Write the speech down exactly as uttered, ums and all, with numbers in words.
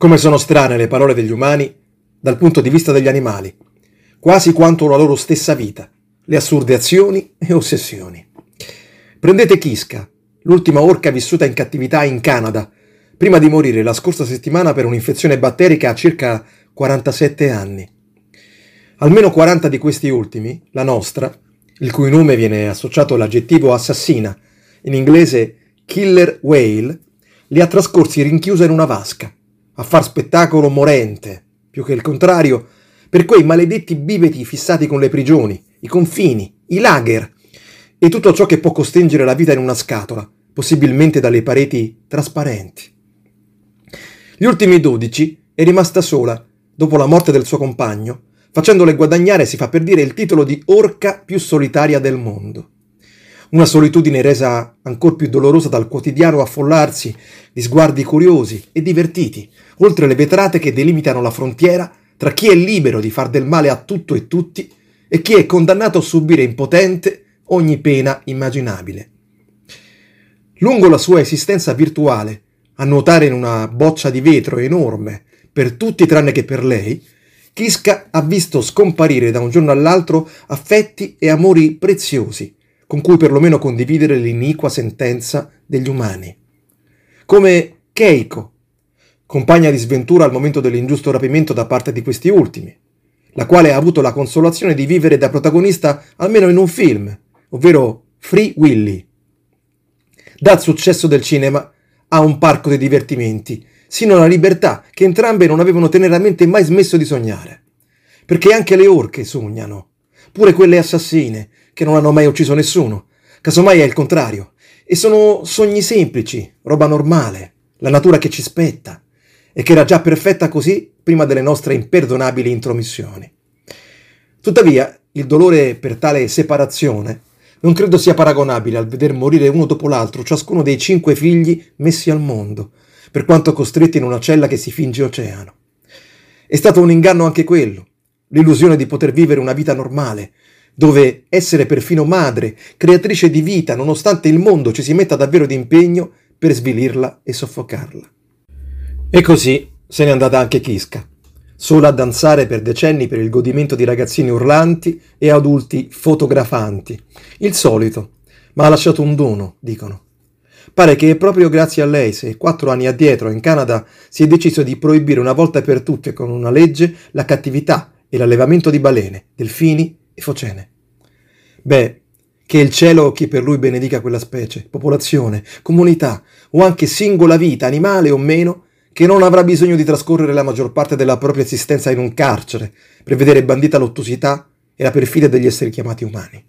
Come sono strane le parole degli umani dal punto di vista degli animali, quasi quanto la loro stessa vita, le assurde azioni e ossessioni. Prendete Kiska, l'ultima orca vissuta in cattività in Canada, prima di morire la scorsa settimana per un'infezione batterica a circa quarantasette anni. Almeno quaranta di questi ultimi, la nostra, il cui nome viene associato all'aggettivo assassina, in inglese killer whale, li ha trascorsi rinchiusa in una vasca, a far spettacolo morente, più che il contrario, per quei maledetti biveti fissati con le prigioni, i confini, i lager, e tutto ciò che può costringere la vita in una scatola, possibilmente dalle pareti trasparenti. Gli ultimi dodici è rimasta sola, dopo la morte del suo compagno, facendole guadagnare, si fa per dire, il titolo di orca più solitaria del mondo. Una solitudine resa ancor più dolorosa dal quotidiano affollarsi di sguardi curiosi e divertiti, oltre le vetrate che delimitano la frontiera tra chi è libero di far del male a tutto e tutti e chi è condannato a subire impotente ogni pena immaginabile. Lungo la sua esistenza virtuale, a nuotare in una boccia di vetro enorme, per tutti tranne che per lei, Kiska ha visto scomparire da un giorno all'altro affetti e amori preziosi, con cui perlomeno condividere l'iniqua sentenza degli umani. Come Keiko, compagna di sventura al momento dell'ingiusto rapimento da parte di questi ultimi, la quale ha avuto la consolazione di vivere da protagonista almeno in un film, ovvero Free Willy. Dal successo del cinema a un parco di divertimenti, sino alla libertà che entrambe non avevano teneramente mai smesso di sognare. Perché anche le orche sognano, pure quelle assassine, che non hanno mai ucciso nessuno, casomai è il contrario, e sono sogni semplici, roba normale, la natura che ci spetta, e che era già perfetta così prima delle nostre imperdonabili intromissioni. Tuttavia, il dolore per tale separazione non credo sia paragonabile al veder morire uno dopo l'altro ciascuno dei cinque figli messi al mondo, per quanto costretti in una cella che si finge oceano. È stato un inganno anche quello, l'illusione di poter vivere una vita normale, dove essere perfino madre, creatrice di vita, nonostante il mondo ci si metta davvero d'impegno per svilirla e soffocarla. E così se n'è andata anche Kiska, sola a danzare per decenni per il godimento di ragazzini urlanti e adulti fotografanti. Il solito, ma ha lasciato un dono, dicono. Pare che è proprio grazie a lei se quattro anni addietro in Canada si è deciso di proibire una volta per tutte con una legge la cattività e l'allevamento di balene, delfini e focene. Beh, che il cielo chi per lui benedica quella specie, popolazione, comunità o anche singola vita, animale o meno, che non avrà bisogno di trascorrere la maggior parte della propria esistenza in un carcere per vedere bandita l'ottusità e la perfidia degli esseri chiamati umani.